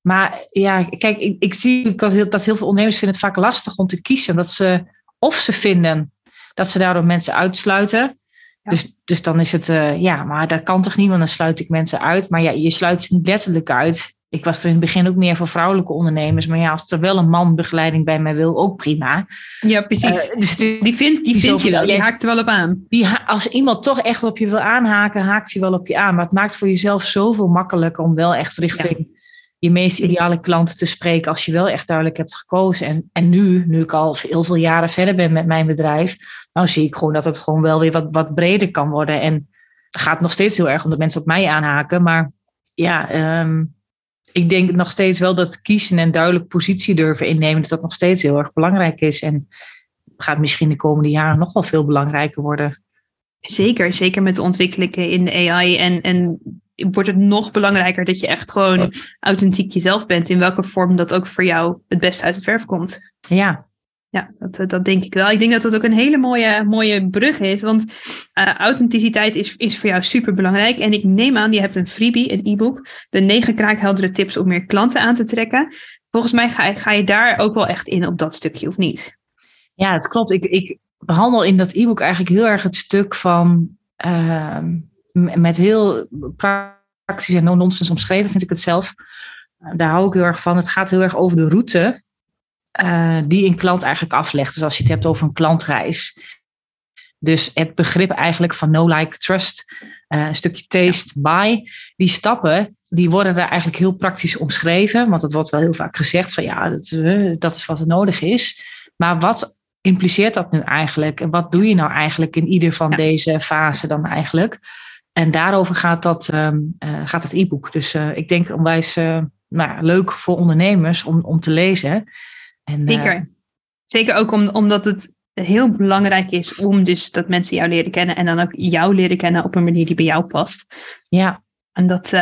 Maar ja, kijk, ik zie dat heel veel ondernemers vinden het vaak lastig om te kiezen. Omdat ze vinden dat ze daardoor mensen uitsluiten. Ja. Dus dan is het, maar dat kan toch niet, want dan sluit ik mensen uit. Maar ja, je sluit ze niet letterlijk uit. Ik was er in het begin ook meer voor vrouwelijke ondernemers. Maar ja, als er wel een man begeleiding bij mij wil, ook prima. Ja, precies. Dus die vind je wel. Die haakt er wel op aan. Als iemand toch echt op je wil aanhaken, haakt hij wel op je aan. Maar het maakt voor jezelf zoveel makkelijker om wel echt richting... Ja. je meest ideale klant te spreken als je wel echt duidelijk hebt gekozen. En nu ik al heel veel jaren verder ben met mijn bedrijf, nou zie ik gewoon dat het gewoon wel weer wat breder kan worden. En het gaat nog steeds heel erg om dat mensen op mij aanhaken. Maar ik denk nog steeds wel dat kiezen en duidelijk positie durven innemen, dat nog steeds heel erg belangrijk is. En gaat misschien de komende jaren nog wel veel belangrijker worden. Zeker met de ontwikkelingen in de AI en wordt het nog belangrijker dat je echt gewoon authentiek jezelf bent. In welke vorm dat ook voor jou het beste uit het verf komt. Ja, dat denk ik wel. Ik denk dat dat ook een hele mooie brug is. Want authenticiteit is voor jou super belangrijk. En ik neem aan, je hebt een freebie, een e-book. De 9 kraakheldere tips om meer klanten aan te trekken. Volgens mij ga je daar ook wel echt in op dat stukje, of niet? Ja, dat klopt. Ik behandel in dat e-book eigenlijk heel erg het stuk van... met heel praktisch en no-nonsense omschreven, vind ik het zelf. Daar hou ik heel erg van. Het gaat heel erg over de route die een klant eigenlijk aflegt. Dus als je het hebt over een klantreis. Dus het begrip eigenlijk van know, like, trust, een stukje taste, buy. Die stappen, die worden daar eigenlijk heel praktisch omschreven. Want het wordt wel heel vaak gezegd van dat is wat er nodig is. Maar wat impliceert dat nu eigenlijk? En wat doe je nou eigenlijk in ieder van deze fasen dan eigenlijk? En daarover gaat het e-book. Dus ik denk onwijs leuk voor ondernemers om te lezen. En, Zeker ook omdat het heel belangrijk is om dus dat mensen jou leren kennen. En dan ook jou leren kennen op een manier die bij jou past. Ja. En dat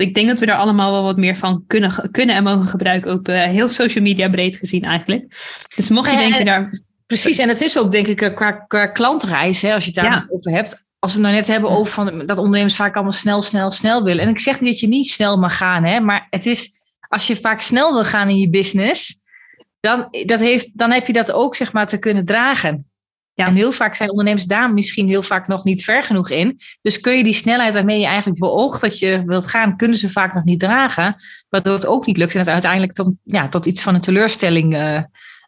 ik denk dat we daar allemaal wel wat meer van kunnen en mogen gebruiken. Ook heel social media breed gezien eigenlijk. Dus mocht je denken daar... Precies, en het is ook denk ik qua klantreis, als je het daar over hebt... Als we het nou net hebben over van dat ondernemers vaak allemaal snel willen. En ik zeg niet dat je niet snel mag gaan. Maar het is, als je vaak snel wil gaan in je business. Dan heb je dat ook zeg maar te kunnen dragen. Ja. En heel vaak zijn ondernemers daar misschien heel vaak nog niet ver genoeg in. Dus kun je die snelheid waarmee je eigenlijk beoogt dat je wilt gaan. Kunnen ze vaak nog niet dragen. Waardoor het ook niet lukt. En het uiteindelijk tot iets van een teleurstelling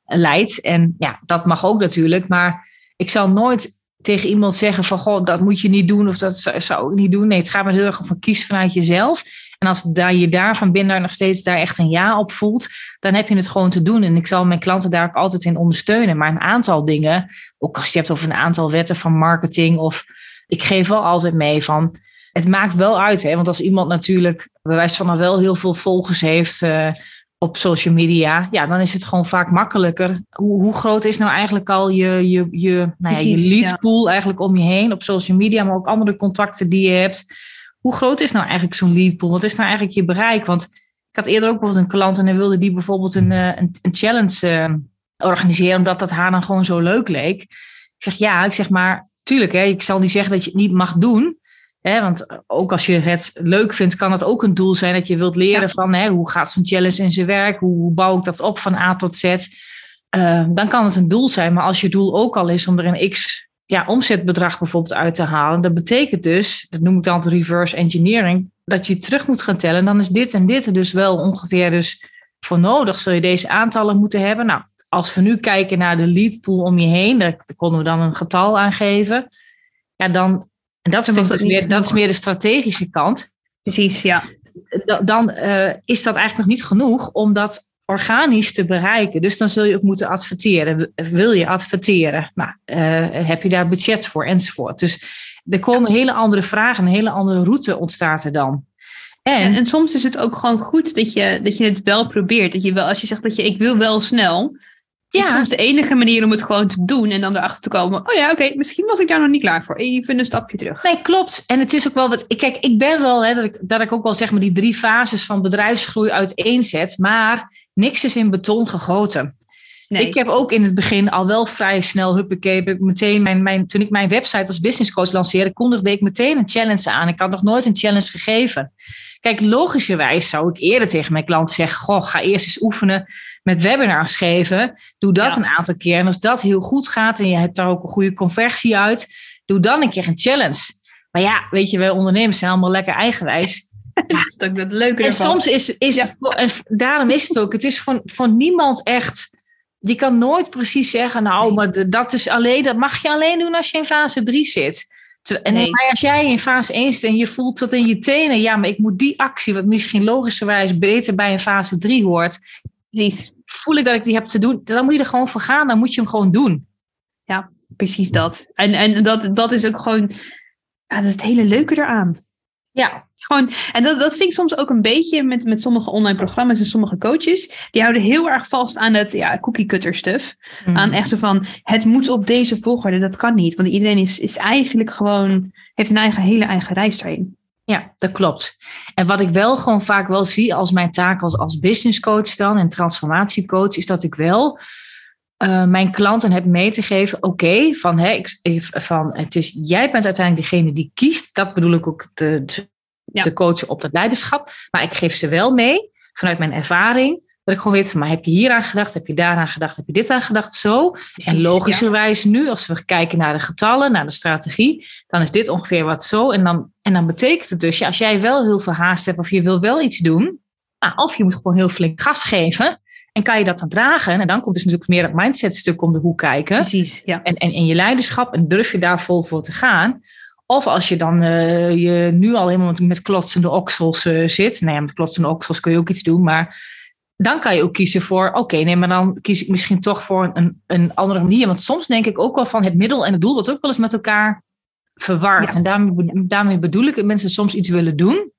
leidt. En ja, dat mag ook natuurlijk. Maar ik zal nooit... tegen iemand zeggen van, goh, dat moet je niet doen... of dat zou ik niet doen. Nee, het gaat maar heel erg van kies vanuit jezelf. En als je daarvan binnen nog steeds daar echt een ja op voelt... dan heb je het gewoon te doen. En ik zal mijn klanten daar ook altijd in ondersteunen. Maar een aantal dingen, ook als je hebt over een aantal wetten van marketing... of ik geef wel altijd mee van... het maakt wel uit, want als iemand natuurlijk... bij wijze van al wel heel veel volgers heeft... op social media, dan is het gewoon vaak makkelijker. Hoe groot is nou eigenlijk al je leadspool eigenlijk om je heen op social media, maar ook andere contacten die je hebt. Hoe groot is nou eigenlijk zo'n leadpool? Wat is nou eigenlijk je bereik? Want ik had eerder ook bijvoorbeeld een klant en dan wilde die bijvoorbeeld een challenge organiseren, omdat dat haar dan gewoon zo leuk leek. Ik zeg maar tuurlijk, hè, ik zal niet zeggen dat je het niet mag doen. Hè, want ook als je het leuk vindt, kan het ook een doel zijn dat je wilt leren van hè, hoe gaat zo'n challenge in zijn werk? Hoe bouw ik dat op van A tot Z? Dan kan het een doel zijn. Maar als je doel ook al is om er een x omzetbedrag bijvoorbeeld uit te halen. Dat betekent dus, dat noem ik dan reverse engineering, dat je terug moet gaan tellen. Dan is dit en dit er dus wel ongeveer dus voor nodig. Zul je deze aantallen moeten hebben? Nou, als we nu kijken naar de leadpool om je heen, daar konden we dan een getal aan geven. Ja, dan, en dat, dat is meer de strategische kant. Precies, ja. Dan is dat eigenlijk nog niet genoeg om dat organisch te bereiken. Dus dan zul je ook moeten adverteren. Wil je adverteren? Nou, heb je daar budget voor? Enzovoort. Dus er komen hele andere vragen, een hele andere route ontstaat er dan. En soms is het ook gewoon goed dat je het wel probeert. Dat je wel, als je zegt dat je ik wil wel snel, is soms de enige manier om het gewoon te doen en dan erachter te komen. Oh ja, oké, misschien was ik daar nog niet klaar voor. Even een stapje terug. Nee, klopt. En het is ook wel wat. Kijk, ik ben wel dat ik ook wel zeg maar die 3 fases van bedrijfsgroei uiteenzet, maar niks is in beton gegoten. Nee. Ik heb ook in het begin al wel vrij snel, meteen toen ik mijn website als businesscoach lanceerde, kondigde ik meteen een challenge aan. Ik had nog nooit een challenge gegeven. Kijk, logischerwijs zou ik eerder tegen mijn klant zeggen, goh, ga eerst eens oefenen met webinars geven. Doe dat een aantal keer. En als dat heel goed gaat en je hebt daar ook een goede conversie uit, doe dan een keer een challenge. Maar ja, weet je, wij ondernemers zijn allemaal lekker eigenwijs. Ja. Dat is ook dat leuke ervan. En soms daarom is het ook, het is voor niemand echt. Je kan nooit precies zeggen, maar dat mag je alleen doen als je in fase 3 zit. Maar als jij in fase 1 zit en je voelt tot in je tenen, ja, maar ik moet die actie, wat misschien logischerwijs beter bij een fase 3 hoort, precies. Voel ik dat ik die heb te doen, dan moet je er gewoon voor gaan, dan moet je hem gewoon doen. Ja, precies dat. En dat is ook gewoon, dat is het hele leuke eraan. Ja. Gewoon, en dat vind ik soms ook een beetje met sommige online programma's en sommige coaches. Die houden heel erg vast aan het cookie cutter stuff. Mm. Aan echt van, het moet op deze volgorde, dat kan niet. Want iedereen is eigenlijk gewoon, heeft een hele eigen reis daarin. Ja, dat klopt. En wat ik wel gewoon vaak wel zie als mijn taak als business coach dan en transformatiecoach, is dat ik wel mijn klanten heb mee te geven, jij bent uiteindelijk degene die kiest. Dat bedoel ik ook te coachen op dat leiderschap. Maar ik geef ze wel mee, vanuit mijn ervaring, dat ik gewoon weet van, maar heb je hier aan gedacht? Heb je daaraan gedacht? Heb je dit aan gedacht? Zo. Precies, en logischerwijs nu, als we kijken naar de getallen, naar de strategie, dan is dit ongeveer wat zo. En dan betekent het dus, als jij wel heel veel haast hebt of je wil wel iets doen, of je moet gewoon heel flink gas geven. En kan je dat dan dragen? En dan komt dus natuurlijk meer dat mindsetstuk om de hoek kijken. Precies, ja. En je leiderschap. En durf je daar vol voor te gaan? Of als je dan je nu al helemaal met klotsende oksels zit. Nou ja, met klotsende oksels kun je ook iets doen. Maar dan kan je ook kiezen voor... maar dan kies ik misschien toch voor een andere manier. Want soms denk ik ook wel van het middel en het doel wordt ook wel eens met elkaar verward. Ja. En daarmee bedoel ik dat mensen soms iets willen doen.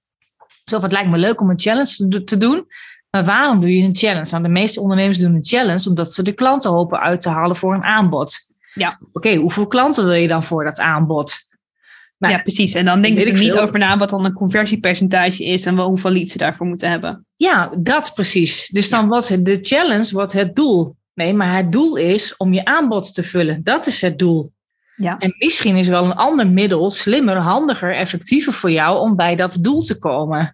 Zo, het lijkt me leuk om een challenge te doen. Maar waarom doe je een challenge? Nou, de meeste ondernemers doen een challenge omdat ze de klanten hopen uit te halen voor een aanbod. Ja. Oké, hoeveel klanten wil je dan voor dat aanbod? Nou, ja, precies. En dan denken ze niet over na wat dan een conversiepercentage is en wel hoeveel leads ze daarvoor moeten hebben. Ja, dat precies. Dus dan wordt de challenge het doel. Nee, maar het doel is om je aanbod te vullen. Dat is het doel. Ja. En misschien is wel een ander middel slimmer, handiger, effectiever voor jou om bij dat doel te komen.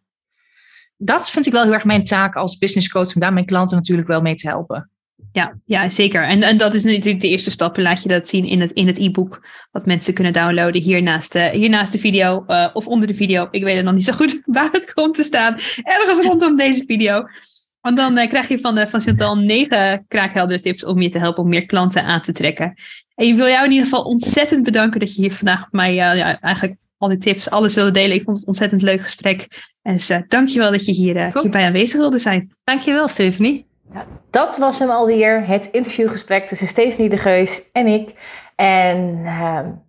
Dat vind ik wel heel erg mijn taak als business coach, om daar mijn klanten natuurlijk wel mee te helpen. Ja, zeker. En dat is natuurlijk de eerste stap. Laat je dat zien in het e-book wat mensen kunnen downloaden hiernaast de video of onder de video. Ik weet het nog niet zo goed waar het komt te staan. Ergens rondom deze video. Want dan krijg je van Chantal 9 kraakheldere tips om je te helpen om meer klanten aan te trekken. En ik wil jou in ieder geval ontzettend bedanken dat je hier vandaag met mij eigenlijk al die tips, alles wilde delen. Ik vond het een ontzettend leuk gesprek. Dus dankjewel dat je hierbij aanwezig wilde zijn. Dankjewel, Stephanie. Ja, dat was hem alweer, het interviewgesprek tussen Stephanie de Geus en ik. En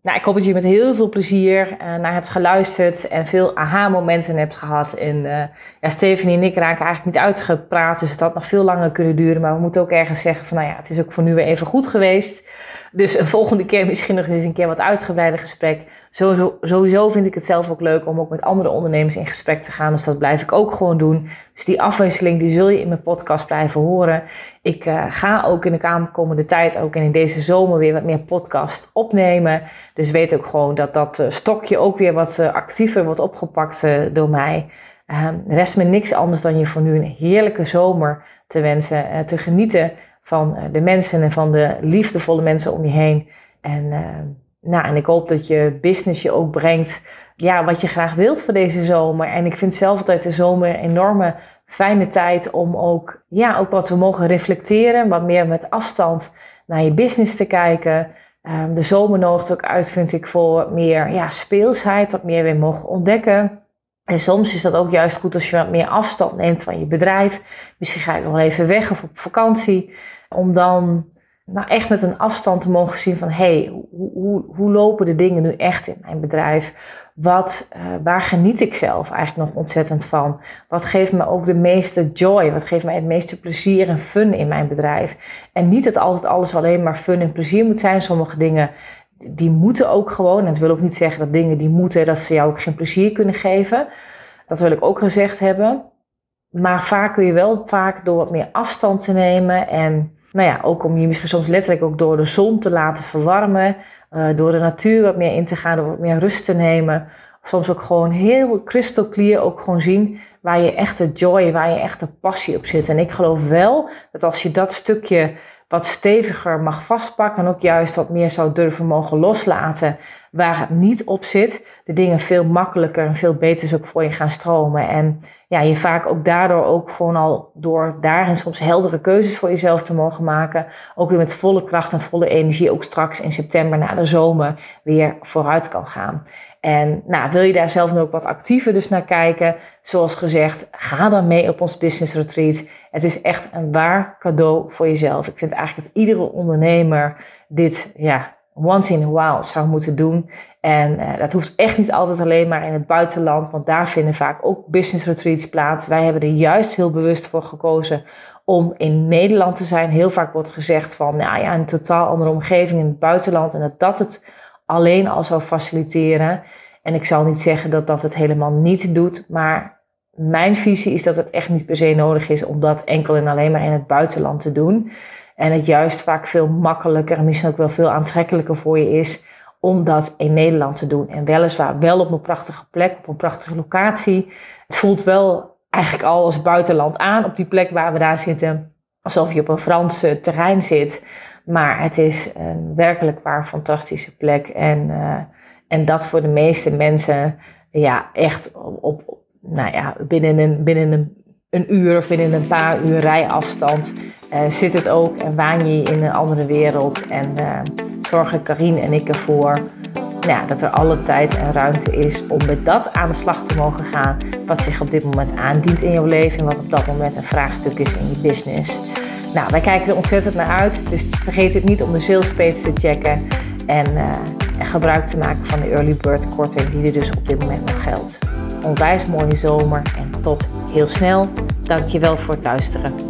ik hoop dat je met heel veel plezier naar hebt geluisterd en veel aha-momenten hebt gehad. En Stephanie en ik raken eigenlijk niet uitgepraat, dus het had nog veel langer kunnen duren. Maar we moeten ook ergens zeggen van, het is ook voor nu weer even goed geweest. Dus een volgende keer misschien nog eens een keer wat uitgebreider gesprek. Sowieso vind ik het zelf ook leuk om ook met andere ondernemers in gesprek te gaan. Dus dat blijf ik ook gewoon doen. Dus die afwisseling die zul je in mijn podcast blijven horen. Ik ga ook in de aankomende tijd ook en in deze zomer weer wat meer podcast opnemen. Dus weet ook gewoon dat dat stokje ook weer wat actiever wordt opgepakt door mij. Rest me niks anders dan je voor nu een heerlijke zomer te wensen. Te genieten van de mensen en van de liefdevolle mensen om je heen. En ik hoop dat je business je ook brengt wat je graag wilt voor deze zomer. En ik vind zelf altijd de zomer een enorme fijne tijd om ook wat we mogen reflecteren. Wat meer met afstand naar je business te kijken. De zomer nodigt ook uit, vind ik, voor meer speelsheid. Wat meer weer mogen ontdekken. En soms is dat ook juist goed als je wat meer afstand neemt van je bedrijf. Misschien ga je nog wel even weg of op vakantie. Om dan echt met een afstand te mogen zien van... hoe lopen de dingen nu echt in mijn bedrijf? Waar geniet ik zelf eigenlijk nog ontzettend van? Wat geeft me ook de meeste joy? Wat geeft mij het meeste plezier en fun in mijn bedrijf? En niet dat altijd alles alleen maar fun en plezier moet zijn. Sommige dingen... die moeten ook gewoon, en het wil ook niet zeggen dat dingen die moeten, dat ze jou ook geen plezier kunnen geven. Dat wil ik ook gezegd hebben. Maar vaak kun je wel door wat meer afstand te nemen. En ook om je misschien soms letterlijk ook door de zon te laten verwarmen. Door de natuur wat meer in te gaan, door wat meer rust te nemen. Soms ook gewoon heel crystal clear ook gewoon zien waar je echte joy, waar je echte passie op zit. En ik geloof wel dat als je dat stukje... wat steviger mag vastpakken en ook juist wat meer zou durven mogen loslaten waar het niet op zit, de dingen veel makkelijker en veel beter ook voor je gaan stromen. En je vaak ook daardoor ook gewoon al door daarin soms heldere keuzes voor jezelf te mogen maken, ook weer met volle kracht en volle energie ook straks in september na de zomer weer vooruit kan gaan. En wil je daar zelf nu ook wat actiever dus naar kijken? Zoals gezegd, ga dan mee op ons business retreat. Het is echt een waar cadeau voor jezelf. Ik vind eigenlijk dat iedere ondernemer dit once in a while zou moeten doen. En dat hoeft echt niet altijd alleen maar in het buitenland. Want daar vinden vaak ook business retreats plaats. Wij hebben er juist heel bewust voor gekozen om in Nederland te zijn. Heel vaak wordt gezegd van een totaal andere omgeving in het buitenland. En dat het... alleen al zou faciliteren. En ik zal niet zeggen dat dat het helemaal niet doet. Maar mijn visie is dat het echt niet per se nodig is... om dat enkel en alleen maar in het buitenland te doen. En het juist vaak veel makkelijker... en misschien ook wel veel aantrekkelijker voor je is... om dat in Nederland te doen. En weliswaar wel op een prachtige plek, op een prachtige locatie. Het voelt wel eigenlijk al als buitenland aan... op die plek waar we daar zitten. Alsof je op een Franse terrein zit... Maar het is een werkelijk waar fantastische plek. En dat voor de meeste mensen echt binnen een uur of binnen een paar uur rijafstand zit het ook. En waan je in een andere wereld. En zorgen Carien en ik ervoor dat er alle tijd en ruimte is om met dat aan de slag te mogen gaan. Wat zich op dit moment aandient in jouw leven. En wat op dat moment een vraagstuk is in je business. Wij kijken er ontzettend naar uit. Dus vergeet het niet om de sales page te checken. En gebruik te maken van de early bird korting die er dus op dit moment nog geldt. Onwijs mooie zomer en tot heel snel. Dankjewel voor het luisteren.